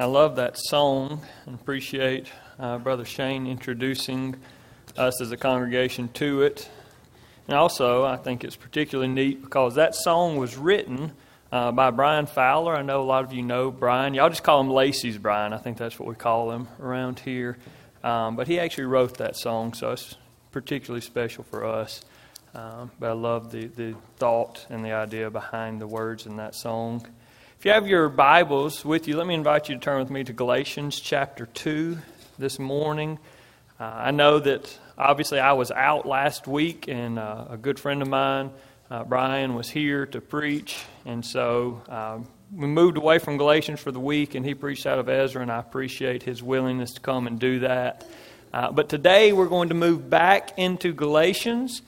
I love that song and appreciate Brother Shane introducing us as a congregation to it. And also, I think it's particularly neat because that song was written by Brian Fowler. I know a lot of you know Brian. Y'all just call him Lacey's Brian. I think that's what we call him around here. But he actually wrote that song, so it's particularly special for us. But I love the thought and the idea behind the words in that song. If you have your Bibles with you, let me invite you to turn with me to Galatians chapter 2 this morning. I know that obviously I was out last week, and a good friend of mine, Brian, was here to preach. And so we moved away from Galatians for the week, and he preached out of Ezra, and I appreciate his willingness to come and do that. But today we're going to move back into Galatians.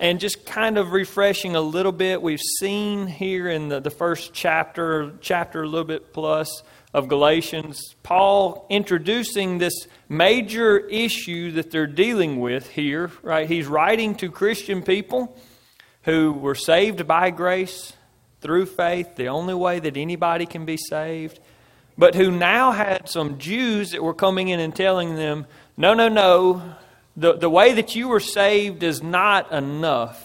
And just kind of refreshing a little bit, we've seen here in the first chapter a little bit plus of Galatians, Paul introducing this major issue that they're dealing with here, right? He's writing to Christian people who were saved by grace through faith, the only way that anybody can be saved, but who now had some Jews that were coming in and telling them, no, The way that you were saved is not enough.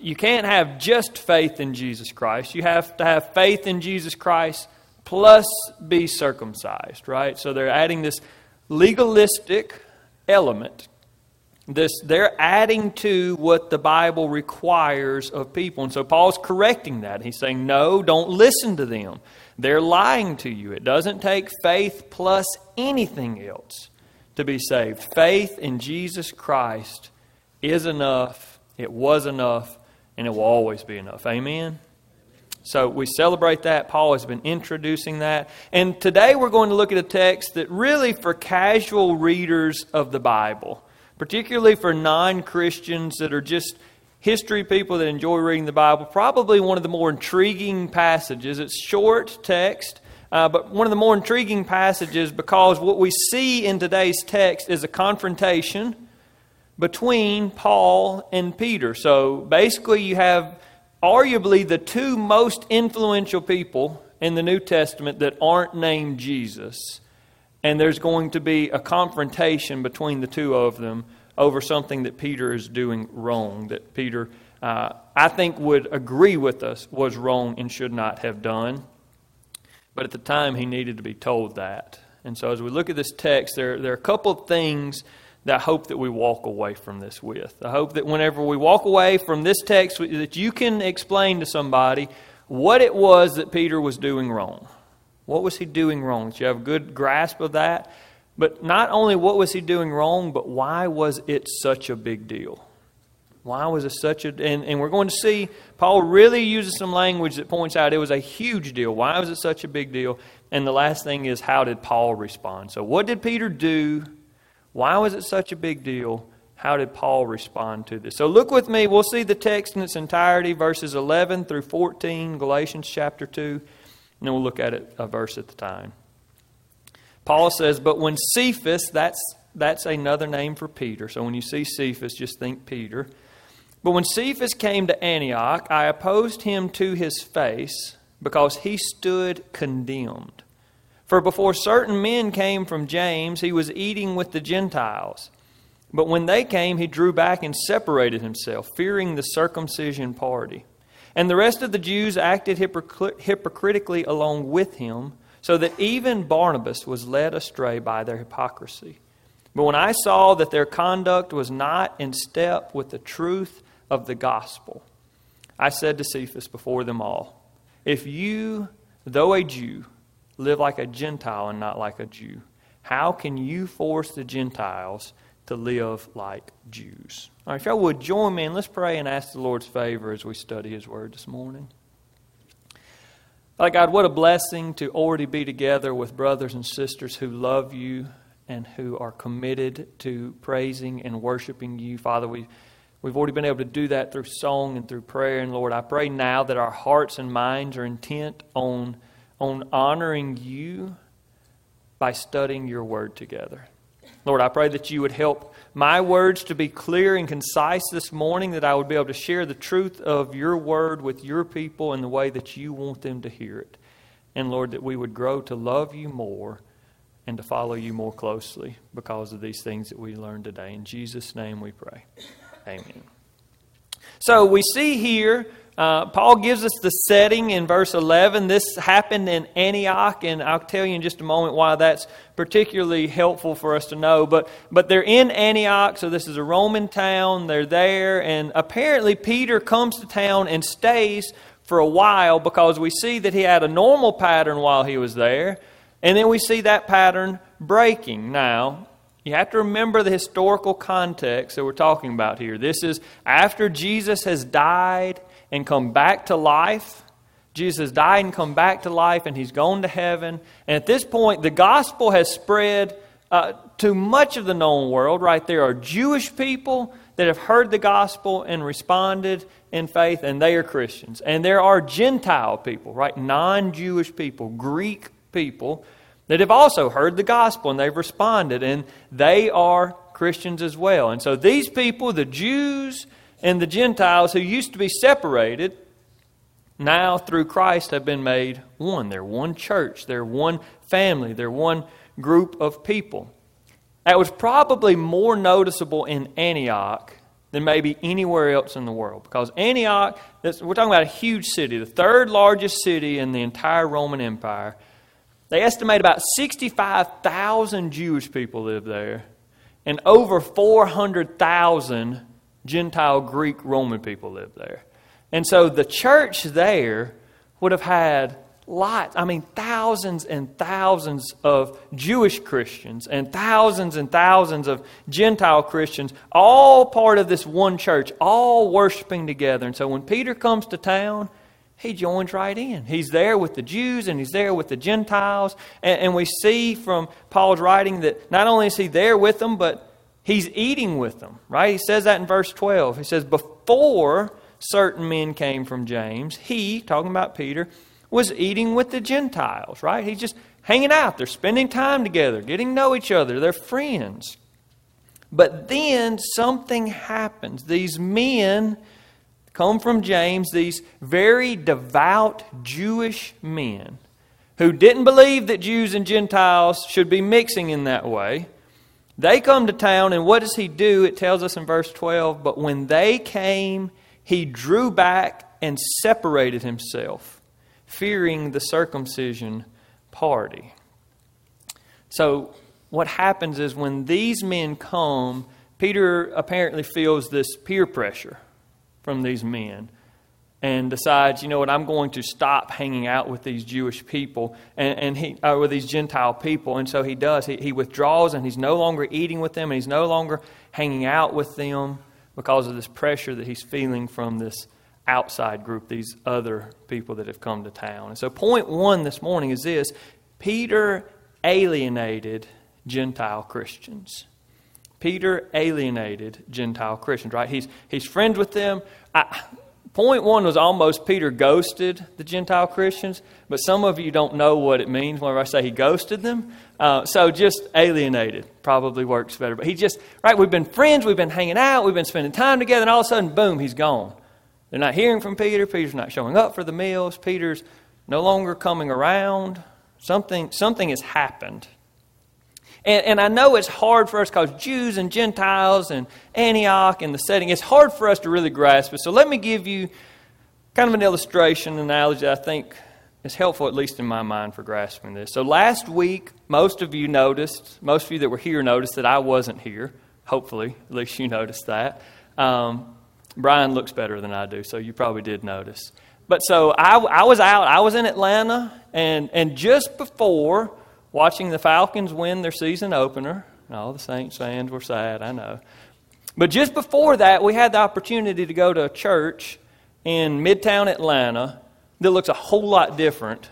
You can't have just faith in Jesus Christ. You have to have faith in Jesus Christ plus be circumcised, right? So they're adding this legalistic element. They're adding to what the Bible requires of people. And so Paul's correcting that. He's saying, no, don't listen to them. They're lying to you. It doesn't take faith plus anything else to be saved. Faith in Jesus Christ is enough, it was enough, and it will always be enough. Amen? So we celebrate that. Paul has been introducing that. And today we're going to look at a text that really for casual readers of the Bible, particularly for non-Christians that are just history people that enjoy reading the Bible, probably one of the more intriguing passages. It's short text. But one of the more intriguing passages, because what we see in today's text is a confrontation between Paul and Peter. So basically you have arguably the two most influential people in the New Testament that aren't named Jesus. And there's going to be a confrontation between the two of them over something that Peter is doing wrong, that Peter, I think, would agree with us was wrong and should not have done. But at the time, he needed to be told that. And so as we look at this text, there are a couple of things that I hope that we walk away from this with. I hope that whenever we walk away from this text, that you can explain to somebody what it was that Peter was doing wrong. What was he doing wrong? That you have a good grasp of that. But not only what was he doing wrong, but why was it such a big deal? Why was it such a... And we're going to see Paul really uses some language that points out it was a huge deal. Why was it such a big deal? And the last thing is, how did Paul respond? So what did Peter do? Why was it such a big deal? How did Paul respond to this? So look with me. We'll see the text in its entirety, verses 11 through 14, Galatians chapter 2. And then we'll look at it a verse at the time. Paul says, but when Cephas... That's another name for Peter. So when you see Cephas, just think Peter. But when Cephas came to Antioch, I opposed him to his face because he stood condemned. For before certain men came from James, he was eating with the Gentiles. But when they came, he drew back and separated himself, fearing the circumcision party. And the rest of the Jews acted hypocritically along with him, so that even Barnabas was led astray by their hypocrisy. But when I saw that their conduct was not in step with the truth of the gospel, I said to Cephas before them all, if you, though a Jew, live like a Gentile and not like a Jew, how can you force the Gentiles to live like Jews? All right, if y'all would join me, and let's pray and ask the Lord's favor as we study His Word this morning. Father God, what a blessing to already be together with brothers and sisters who love You and who are committed to praising and worshiping You. Father, we've already been able to do that through song and through prayer. And Lord, I pray now that our hearts and minds are intent on honoring You by studying Your Word together. Lord, I pray that You would help my words to be clear and concise this morning, that I would be able to share the truth of Your Word with Your people in the way that You want them to hear it. And Lord, that we would grow to love you more and to follow you more closely because of these things that we learned today. In Jesus' name we pray. Amen. So we see here, Paul gives us the setting in verse 11. This happened in Antioch, and I'll tell you in just a moment why that's particularly helpful for us to know. But they're in Antioch, so this is a Roman town. They're there, and apparently Peter comes to town and stays for a while because we see that he had a normal pattern while he was there, and then we see that pattern breaking now. You have to remember the historical context that we're talking about here. This is after Jesus has died and come back to life. Jesus has died and come back to life, and he's gone to heaven. And at this point, the gospel has spread to much of the known world, right? There are Jewish people that have heard the gospel and responded in faith, and they are Christians. And there are Gentile people, right? Non-Jewish people, Greek people, that have also heard the gospel and they've responded, and they are Christians as well. And so these people, the Jews and the Gentiles who used to be separated, now through Christ have been made one. They're one church, they're one family, they're one group of people. That was probably more noticeable in Antioch than maybe anywhere else in the world, because Antioch, we're talking about a huge city, the third largest city in the entire Roman Empire. They estimate about 65,000 Jewish people live there and over 400,000 Gentile Greek Roman people live there. And so the church there would have had thousands and thousands of Jewish Christians and thousands of Gentile Christians, all part of this one church, all worshiping together. And so when Peter comes to town, he joins right in. He's there with the Jews and he's there with the Gentiles. And we see from Paul's writing that not only is he there with them, but he's eating with them, right? He says that in verse 12. He says, before certain men came from James, he, talking about Peter, was eating with the Gentiles, right? He's just hanging out. They're spending time together, getting to know each other. They're friends. But then something happens. These men come from James, these very devout Jewish men who didn't believe that Jews and Gentiles should be mixing in that way. They come to town, and what does he do? It tells us in verse 12, but when they came, he drew back and separated himself, fearing the circumcision party. So what happens is when these men come, Peter apparently feels this peer pressure from these men and decides, you know what, I'm going to stop hanging out with these Jewish people with these Gentile people. And so he does. He withdraws, and he's no longer eating with them, and he's no longer hanging out with them because of this pressure that he's feeling from this outside group, these other people that have come to town. And so point one this morning is this: Peter alienated Gentile Christians. Peter alienated Gentile Christians, right? He's friends with them. Point one was almost Peter ghosted the Gentile Christians, but some of you don't know what it means whenever I say he ghosted them. So just alienated probably works better. But he just, right, we've been friends, we've been hanging out, we've been spending time together, and all of a sudden, boom, he's gone. They're not hearing from Peter. Peter's not showing up for the meals. Peter's no longer coming around. Something has happened. And I know it's hard for us because Jews and Gentiles and Antioch and the setting, it's hard for us to really grasp it. So let me give you kind of an illustration, analogy that I think is helpful, at least in my mind, for grasping this. So last week, most of you that were here noticed that I wasn't here. Hopefully, at least you noticed that. Brian looks better than I do, so you probably did notice. But so I was out. I was in Atlanta, and just before watching the Falcons win their season opener. And all the Saints fans were sad, I know. But just before that, we had the opportunity to go to a church in Midtown Atlanta that looks a whole lot different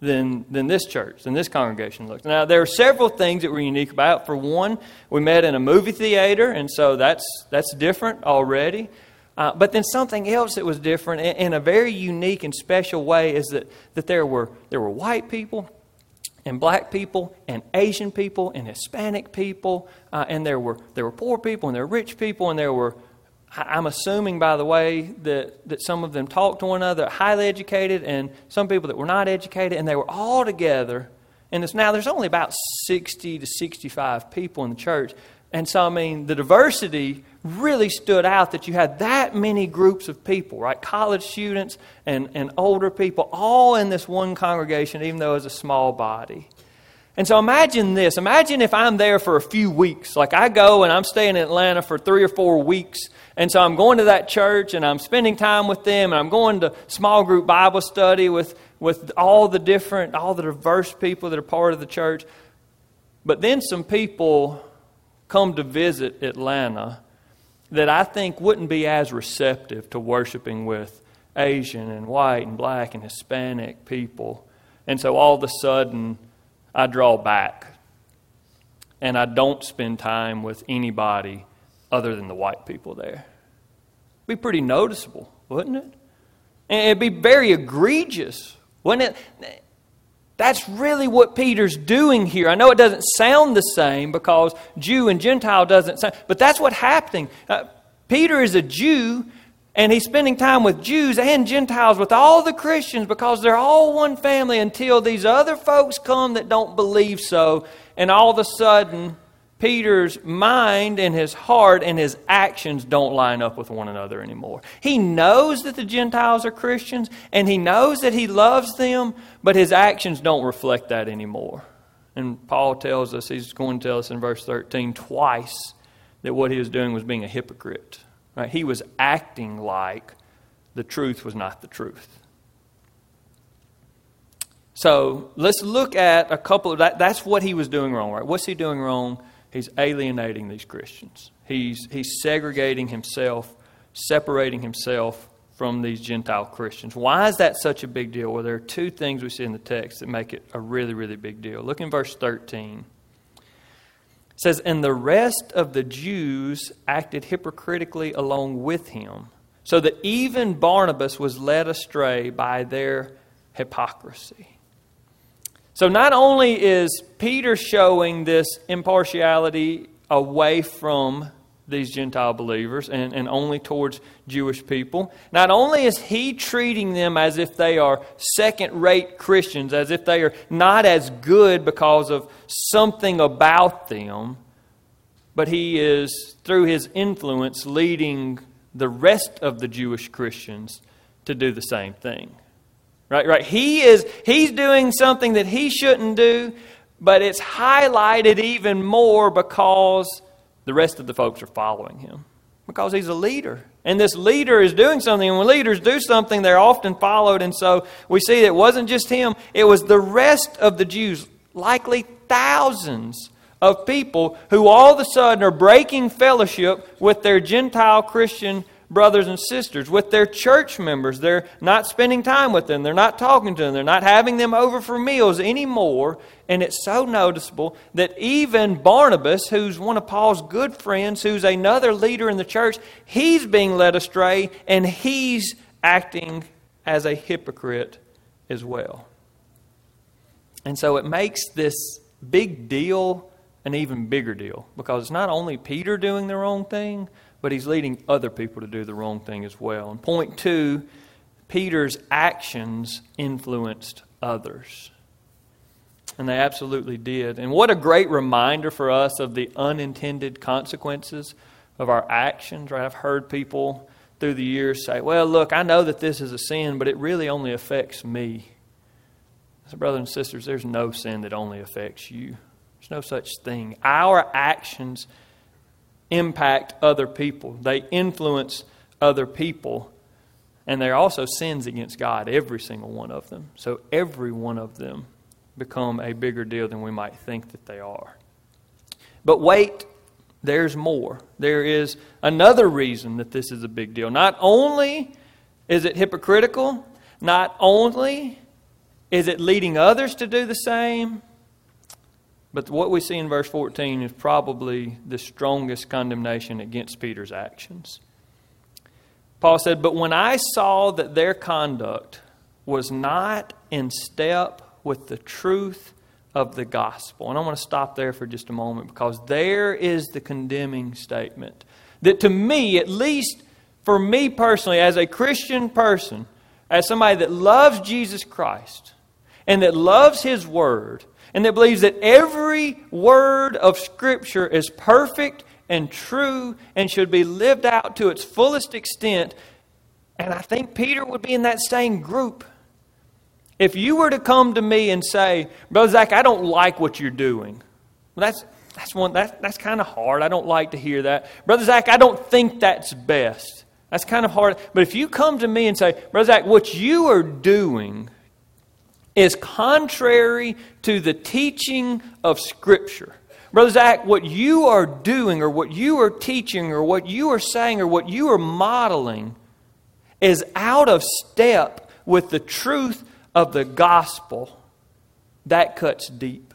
than this church, than this congregation looks. Now, there are several things that were unique about it. For one, we met in a movie theater, and so that's different already. But then something else that was different in a very unique and special way is that there were white people, and black people, and Asian people, and Hispanic people, and there were poor people, and there were rich people, and there were I'm assuming, by the way, that some of them talked to one another, highly educated, and some people that were not educated, and they were all together. And now there's only about 60 to 65 people in the church. And so, I mean, the diversity really stood out that you had that many groups of people, right? College students and older people all in this one congregation, even though it's a small body. And so imagine this. Imagine if I'm there for a few weeks. Like I go and I'm staying in Atlanta for 3 or 4 weeks. And so I'm going to that church and I'm spending time with them. And I'm going to small group Bible study with all the diverse people that are part of the church. But then some people come to visit Atlanta that I think wouldn't be as receptive to worshiping with Asian and white and black and Hispanic people. And so all of a sudden, I draw back and I don't spend time with anybody other than the white people there. It'd be pretty noticeable, wouldn't it? And it'd be very egregious, wouldn't it? That's really what Peter's doing here. I know it doesn't sound the same because Jew and Gentile doesn't sound, but that's what's happening. Peter is a Jew and he's spending time with Jews and Gentiles, with all the Christians, because they're all one family until these other folks come that don't believe so. And all of a sudden, Peter's mind and his heart and his actions don't line up with one another anymore. He knows that the Gentiles are Christians, and he knows that he loves them, but his actions don't reflect that anymore. And Paul tells us, he's going to tell us in verse 13 twice, that what he was doing was being a hypocrite. Right? He was acting like the truth was not the truth. So let's look at a couple of that. That's what he was doing wrong, right? What's he doing wrong? He's alienating these Christians. He's segregating himself, separating himself from these Gentile Christians. Why is that such a big deal? Well, there are two things we see in the text that make it a really, really big deal. Look in verse 13. It says, and the rest of the Jews acted hypocritically along with him, so that even Barnabas was led astray by their hypocrisy. So not only is Peter showing this impartiality away from these Gentile believers and only towards Jewish people, not only is he treating them as if they are second-rate Christians, as if they are not as good because of something about them, but he is, through his influence, leading the rest of the Jewish Christians to do the same thing. Right. He's doing something that he shouldn't do, but it's highlighted even more because the rest of the folks are following him, because he's a leader. And this leader is doing something. And when leaders do something, they're often followed. And so we see that it wasn't just him. It was the rest of the Jews, likely thousands of people who all of a sudden are breaking fellowship with their Gentile Christian brothers and sisters, with their church members. They're not spending time with them. They're not talking to them. They're not having them over for meals anymore. And it's so noticeable that even Barnabas, who's one of Paul's good friends, who's another leader in the church, he's being led astray and he's acting as a hypocrite as well. And so it makes this big deal an even bigger deal, because it's not only Peter doing the wrong thing, but he's leading other people to do the wrong thing as well. And point two, Peter's actions influenced others. And they absolutely did. And what a great reminder for us of the unintended consequences of our actions. Right? I've heard people through the years say, well, look, I know that this is a sin, but it really only affects me. So, brothers and sisters, there's no sin that only affects you. There's no such thing. Our actions impact other people. They influence other people. And they're also sins against God, every single one of them. So every one of them become a bigger deal than we might think that they are. But wait, there's more. There is another reason that this is a big deal. Not only is it hypocritical, not only is it leading others to do the same, but what we see in verse 14 is probably the strongest condemnation against Peter's actions. Paul said, but when I saw that their conduct was not in step with the truth of the gospel. And I want to stop there for just a moment, because there is the condemning statement. that to me, at least for me personally, as a Christian person, as somebody that loves Jesus Christ and that loves His Word and that believes that every word of Scripture is perfect and true and should be lived out to its fullest extent, and I think Peter would be in that same group. If you were to come to me and say, Brother Zach, I don't like what you're doing. Well, that's kind of hard. I don't like to hear that. Brother Zach, I don't think that's best. That's kind of hard. But if you come to me and say, Brother Zach, what you are doing is contrary to the teaching of Scripture. Brother Zach, what you are doing or what you are teaching or what you are saying or what you are modeling is out of step with the truth of the gospel, that cuts deep.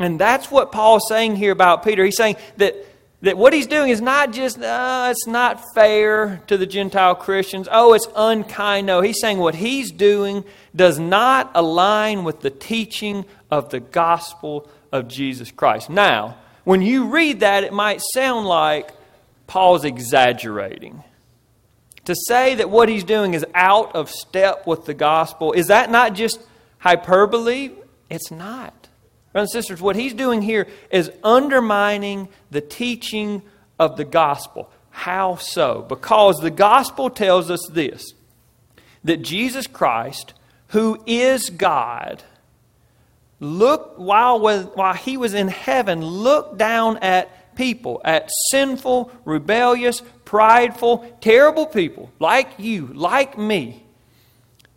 And that's what Paul's saying here about Peter. He's saying that what he's doing is not just, it's not fair to the Gentile Christians. Oh, it's unkind. No, he's saying what he's doing does not align with the teaching of the gospel of Jesus Christ. Now, when you read that, it might sound like Paul's exaggerating. To say that what he's doing is out of step with the gospel, is that not just hyperbole? It's not. Brothers and sisters, what he's doing here is undermining the teaching of the gospel. How so? Because the gospel tells us this, that Jesus Christ, who is God, looked while he was in heaven, looked down at people, at sinful, rebellious, prideful, terrible people like you, like me.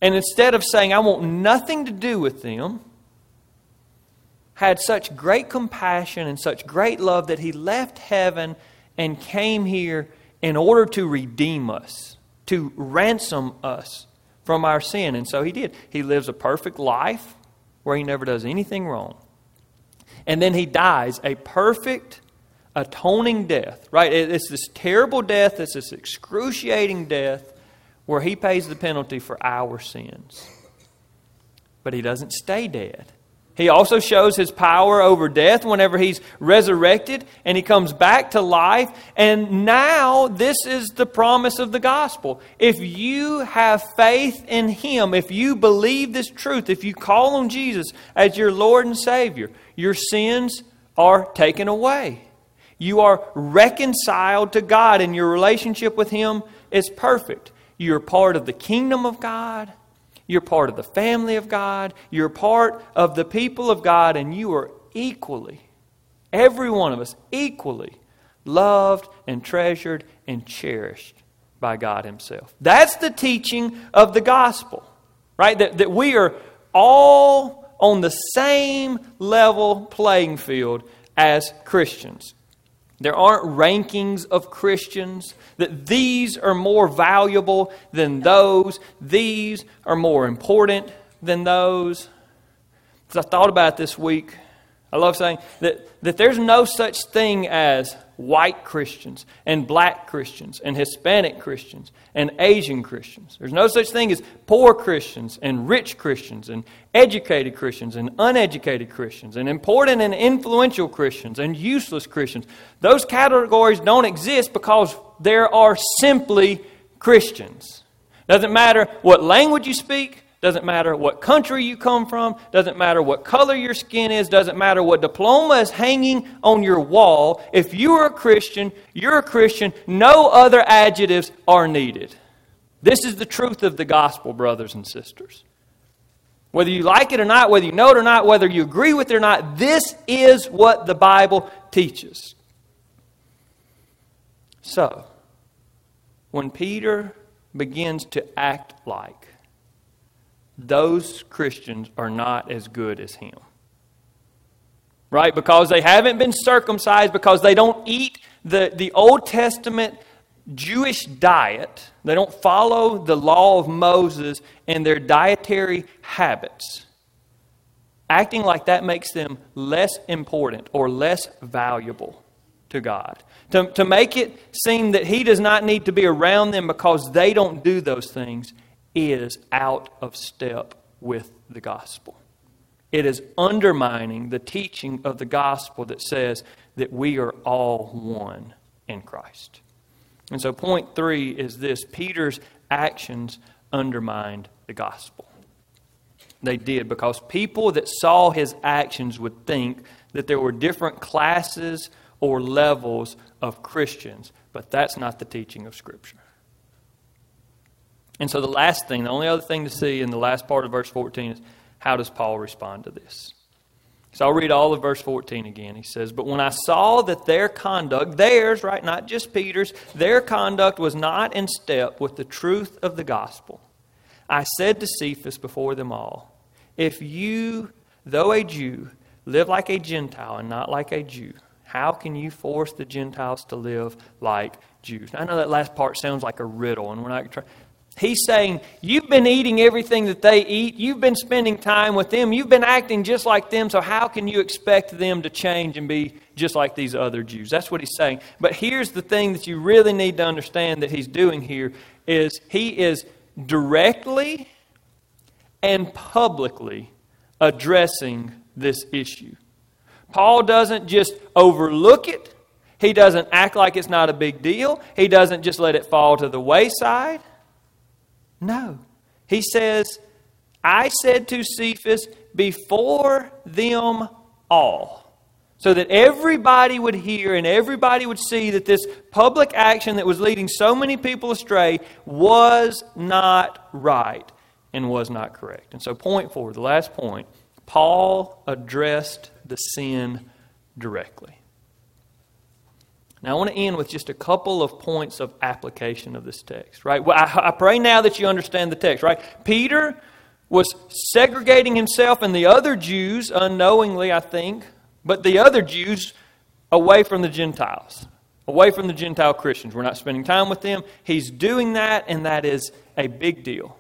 And instead of saying, I want nothing to do with them, had such great compassion and such great love that he left heaven and came here in order to redeem us, to ransom us from our sin. And so he did. He lives a perfect life where he never does anything wrong. And then he dies a perfect atoning death, right? It's this terrible death, it's this excruciating death where he pays the penalty for our sins. But he doesn't stay dead. He also shows his power over death whenever he's resurrected and he comes back to life. And now this is the promise of the gospel. If you have faith in him, if you believe this truth, if you call on Jesus as your Lord and Savior, your sins are taken away. You are reconciled to God and your relationship with Him is perfect. You're part of the kingdom of God. You're part of the family of God. You're part of the people of God. And you are equally, every one of us, equally loved and treasured and cherished by God Himself. That's the teaching of the gospel, right? That we are all on the same level playing field as Christians. There aren't rankings of Christians, that these are more valuable than those, these are more important than those. As I thought about it this week, I love saying that there's no such thing as white Christians and black Christians and Hispanic Christians and Asian Christians. There's no such thing as poor Christians and rich Christians and educated Christians and uneducated Christians and important and influential Christians and useless Christians. Those categories don't exist because there are simply Christians. Doesn't matter what language you speak. Doesn't matter what country you come from. Doesn't matter what color your skin is. Doesn't matter what diploma is hanging on your wall. If you are a Christian, you're a Christian. No other adjectives are needed. This is the truth of the gospel, brothers and sisters. Whether you like it or not, whether you know it or not, whether you agree with it or not, this is what the Bible teaches. So, when Peter begins to act like those Christians are not as good as him. Right? Because they haven't been circumcised, because they don't eat the Old Testament Jewish diet. They don't follow the law of Moses and their dietary habits. Acting like that makes them less important or less valuable to God. To make it seem that he does not need to be around them because they don't do those things is out of step with the gospel. It is undermining the teaching of the gospel that says that we are all one in Christ. And so point three is this: Peter's actions undermined the gospel. They did, because people that saw his actions would think that there were different classes or levels of Christians, but that's not the teaching of Scripture. And so the last thing, the only other thing to see in the last part of verse 14 is, how does Paul respond to this? So I'll read all of verse 14 again. He says, "But when I saw that their conduct," theirs, right, not just Peter's, "their conduct was not in step with the truth of the gospel, I said to Cephas before them all, 'If you, though a Jew, live like a Gentile and not like a Jew, how can you force the Gentiles to live like Jews?'" Now, I know that last part sounds like a riddle, and we're not trying. He's saying, you've been eating everything that they eat. You've been spending time with them. You've been acting just like them. So how can you expect them to change and be just like these other Jews? That's what he's saying. But here's the thing that you really need to understand that he's doing here is he is directly and publicly addressing this issue. Paul doesn't just overlook it. He doesn't act like it's not a big deal. He doesn't just let it fall to the wayside. No. He says, "I said to Cephas before them all," so that everybody would hear and everybody would see that this public action that was leading so many people astray was not right and was not correct. And so point four, the last point, Paul addressed the sin directly. Now, I want to end with just a couple of points of application of this text, right? Well, I pray now that you understand the text, right? Peter was segregating himself and the other Jews, unknowingly, I think, but the other Jews away from the Gentiles, away from the Gentile Christians. We're not spending time with them. He's doing that, and that is a big deal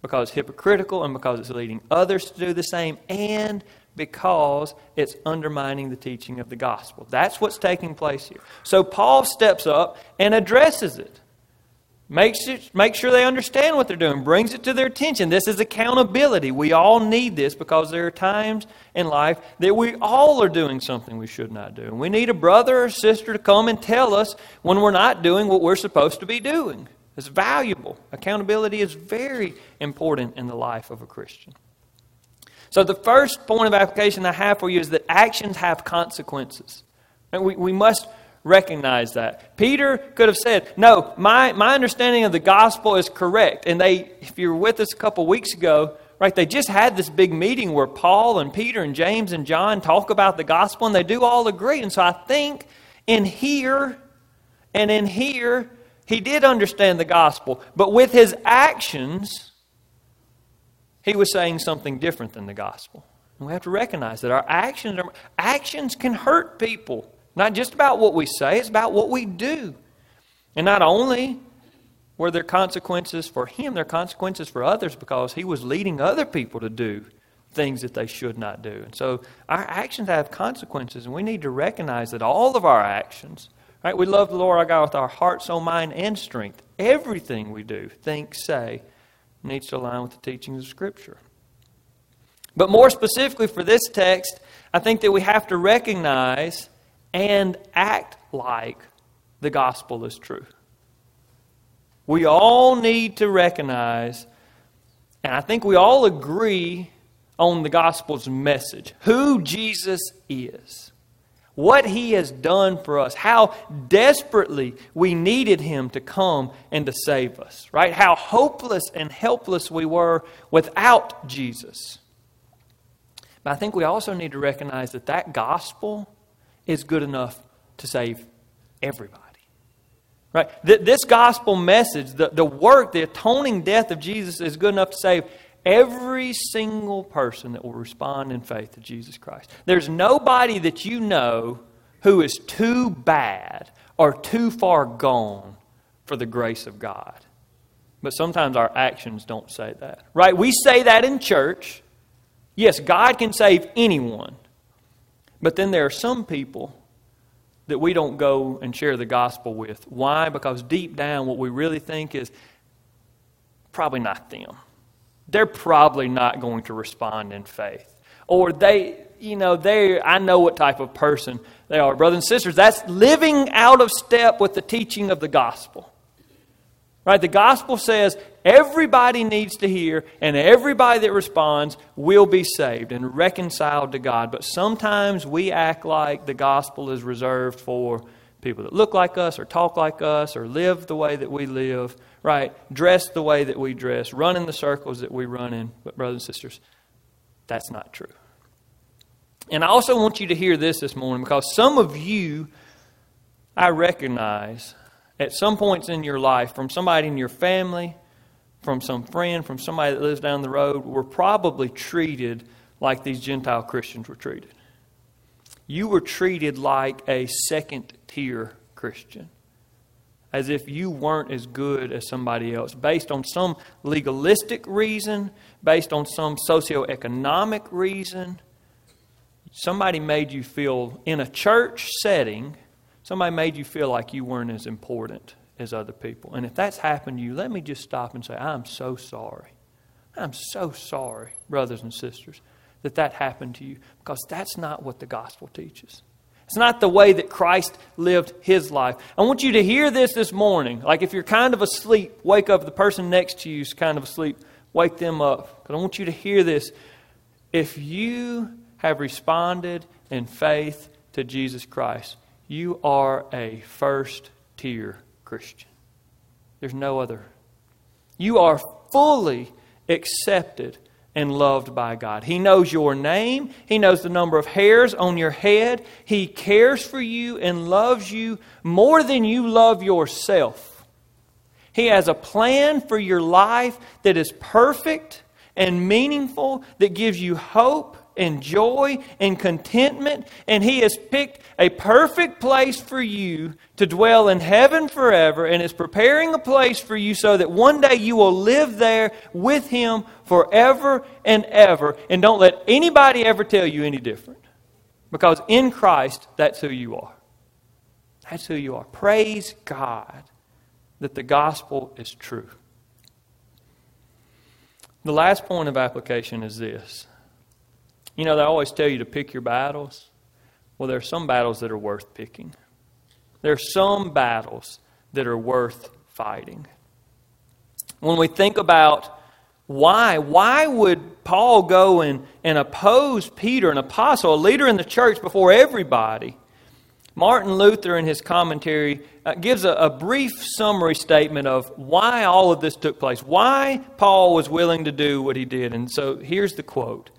because it's hypocritical and because it's leading others to do the same and because it's undermining the teaching of the gospel. That's what's taking place here. So Paul steps up and addresses it. Makes sure they understand what they're doing. Brings it to their attention. This is accountability. We all need this because there are times in life that we all are doing something we should not do. And we need a brother or sister to come and tell us when we're not doing what we're supposed to be doing. It's valuable. Accountability is very important in the life of a Christian. So the first point of application I have for you is that actions have consequences. And we must recognize that. Peter could have said, no, my understanding of the gospel is correct. And they, if you were with us a couple weeks ago, right, they just had this big meeting where Paul and Peter and James and John talk about the gospel, and they do all agree. And so I think in here, he did understand the gospel. But with his actions, he was saying something different than the gospel. And we have to recognize that our actions can hurt people. Not just about what we say, it's about what we do. And not only were there consequences for him, there are consequences for others because he was leading other people to do things that they should not do. And so our actions have consequences, and we need to recognize that all of our actions, right? We love the Lord our God with our heart, soul, mind, and strength. Everything we do, think, say, needs to align with the teachings of Scripture. But more specifically for this text, I think that we have to recognize and act like the gospel is true. We all need to recognize, and I think we all agree on the gospel's message, who Jesus is, what he has done for us, how desperately we needed him to come and to save us, right? How hopeless and helpless we were without Jesus. But I think we also need to recognize that that gospel is good enough to save everybody. Right? This gospel message, the work, the atoning death of Jesus is good enough to save every single person that will respond in faith to Jesus Christ. There's nobody that you know who is too bad or too far gone for the grace of God. But sometimes our actions don't say that. Right? We say that in church. Yes, God can save anyone. But then there are some people that we don't go and share the gospel with. Why? Because deep down what we really think is probably not them. they're probably not going to respond in faith. Or I know what type of person they are. Brothers and sisters, that's living out of step with the teaching of the gospel. Right? The gospel says everybody needs to hear, and everybody that responds will be saved and reconciled to God. But sometimes we act like the gospel is reserved for people that look like us or talk like us or live the way that we live, right? Dress the way that we dress, run in the circles that we run in. But brothers and sisters, that's not true. And I also want you to hear this morning, because some of you, I recognize, at some points in your life, from somebody in your family, from some friend, from somebody that lives down the road, were probably treated like these Gentile Christians were treated. You were treated like a second-tier Christian, as if you weren't as good as somebody else, based on some legalistic reason, based on some socioeconomic reason. Somebody made you feel, in a church setting, somebody made you feel like you weren't as important as other people. And if that's happened to you, let me just stop and say, I'm so sorry. I'm so sorry, brothers and sisters, that happened to you. Because that's not what the gospel teaches. It's not the way that Christ lived his life. I want you to hear this morning. Like if you're kind of asleep, wake up. The person next to you is kind of asleep. Wake them up. Because I want you to hear this. If you have responded in faith to Jesus Christ, you are a first-tier Christian. There's no other. You are fully accepted and loved by God. He knows your name. He knows the number of hairs on your head. He cares for you and loves you more than you love yourself. He has a plan for your life that is perfect and meaningful, that gives you hope and joy and contentment, and He has picked a perfect place for you to dwell in heaven forever, and is preparing a place for you so that one day you will live there with Him forever and ever. And don't let anybody ever tell you any different, because in Christ, that's who you are. That's who you are. Praise God that the gospel is true. The last point of application is this. You know, they always tell you to pick your battles. Well, there are some battles that are worth picking. There are some battles that are worth fighting. When we think about why would Paul go and oppose Peter, an apostle, a leader in the church, before everybody? Martin Luther, in his commentary, gives a brief summary statement of why all of this took place, why Paul was willing to do what he did. And so here's the quote.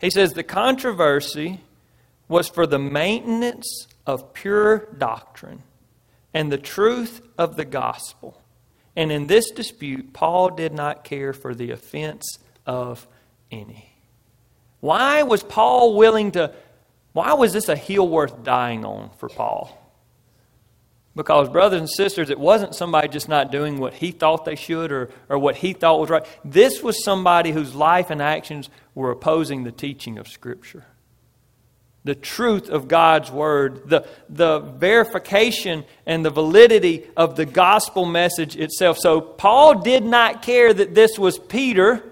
He says, "The controversy was for the maintenance of pure doctrine and the truth of the gospel. And in this dispute, Paul did not care for the offense of any." Why was Paul willing to? Why was this a hill worth dying on for Paul? Because, brothers and sisters, it wasn't somebody just not doing what he thought they should or what he thought was right. This was somebody whose life and actions were opposing the teaching of Scripture, the truth of God's Word, the verification and the validity of the gospel message itself. So Paul did not care that this was Peter,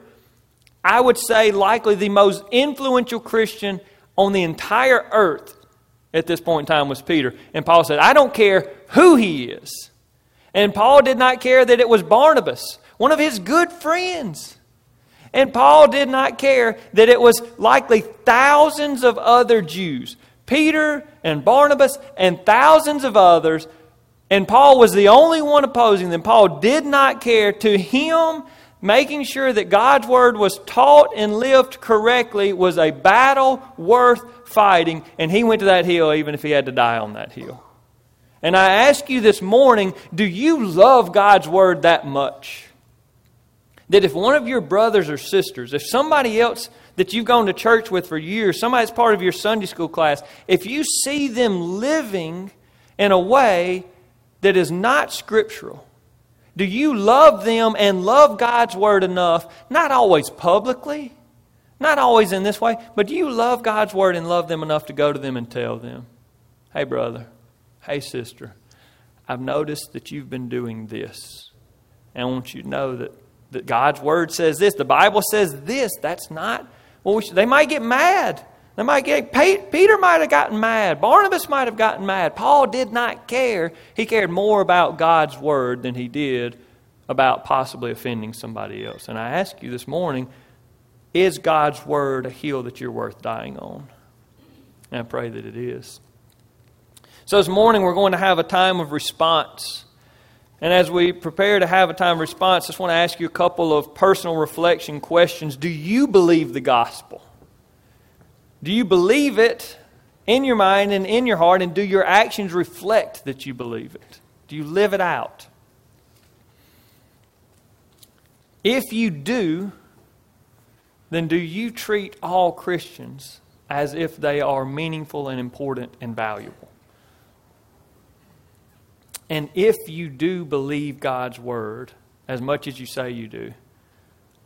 I would say likely the most influential Christian on the entire earth at this point in time was Peter. And Paul said, I don't care who he is. And Paul did not care that it was Barnabas, one of his good friends. And Paul did not care that it was likely thousands of other Jews, Peter and Barnabas and thousands of others. And Paul was the only one opposing them. Paul did not care. To him, making sure that God's Word was taught and lived correctly was a battle worth fighting, and he went to that hill even if he had to die on that hill. And I ask you this morning, do you love God's Word that much? That if one of your brothers or sisters, if somebody else that you've gone to church with for years, somebody that's part of your Sunday school class, if you see them living in a way that is not scriptural, do you love them and love God's Word enough, not always publicly, not always in this way, but do you love God's Word and love them enough to go to them and tell them, hey brother, hey sister, I've noticed that you've been doing this, and I want you to know that God's word says this. The Bible says this. That's not... Well, they might get mad. They might get... Peter might have gotten mad. Barnabas might have gotten mad. Paul did not care. He cared more about God's word than he did about possibly offending somebody else. And I ask you this morning, is God's word a hill that you're worth dying on? And I pray that it is. So this morning we're going to have a time of response. And as we prepare to have a time of response, I just want to ask you a couple of personal reflection questions. Do you believe the gospel? Do you believe it in your mind and in your heart? And do your actions reflect that you believe it? Do you live it out? If you do, then do you treat all Christians as if they are meaningful and important and valuable? And if you do believe God's word as much as you say you do,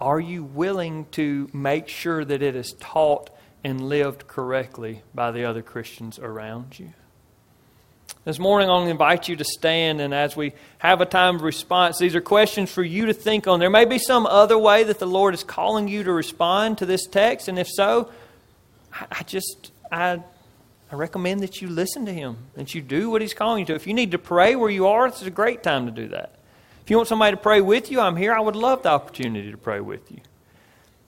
are you willing to make sure that it is taught and lived correctly by the other Christians around you? This morning, I'll invite you to stand, and as we have a time of response, these are questions for you to think on. There may be some other way that the Lord is calling you to respond to this text, and if so, I recommend that you listen to Him, that you do what He's calling you to. If you need to pray where you are, this is a great time to do that. If you want somebody to pray with you, I'm here. I would love the opportunity to pray with you.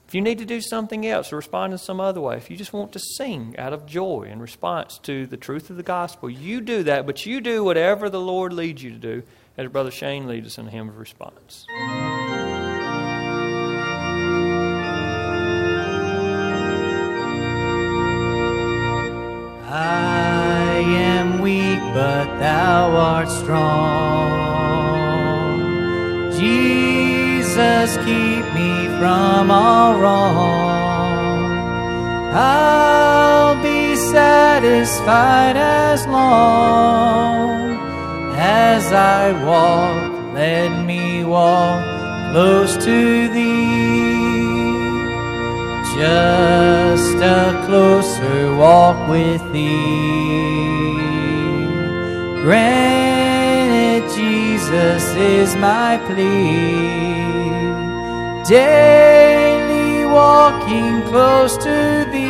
If you need to do something else or respond in some other way, if you just want to sing out of joy in response to the truth of the gospel, you do that, but you do whatever the Lord leads you to do as Brother Shane leads us in the hymn of response. I am weak, but thou art strong. Jesus, keep me from all wrong. I'll be satisfied as long as I walk. Let me walk close to Thee, just a closer walk with Thee. Grant it, Jesus, is my plea. Daily walking close to Thee,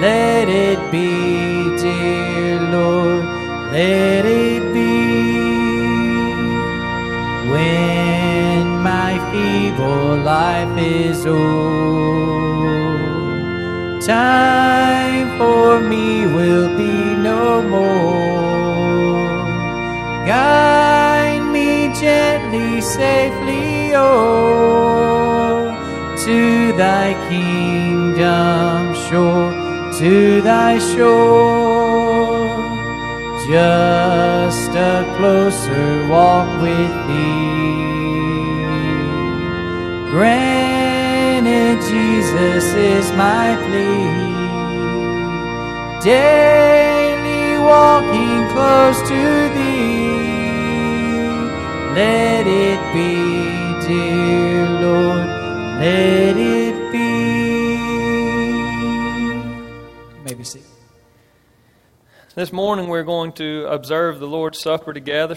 let it be, dear Lord, let it be. When my feeble life is old, time for me will be no more. Guide me gently, safely, to Thy kingdom shore, to Thy shore, just a closer walk with Thee. Grant it, Jesus, is my plea. Daily walking close to Thee, let it be, dear Lord, let it be. Maybe see. This morning we're going to observe the Lord's Supper together.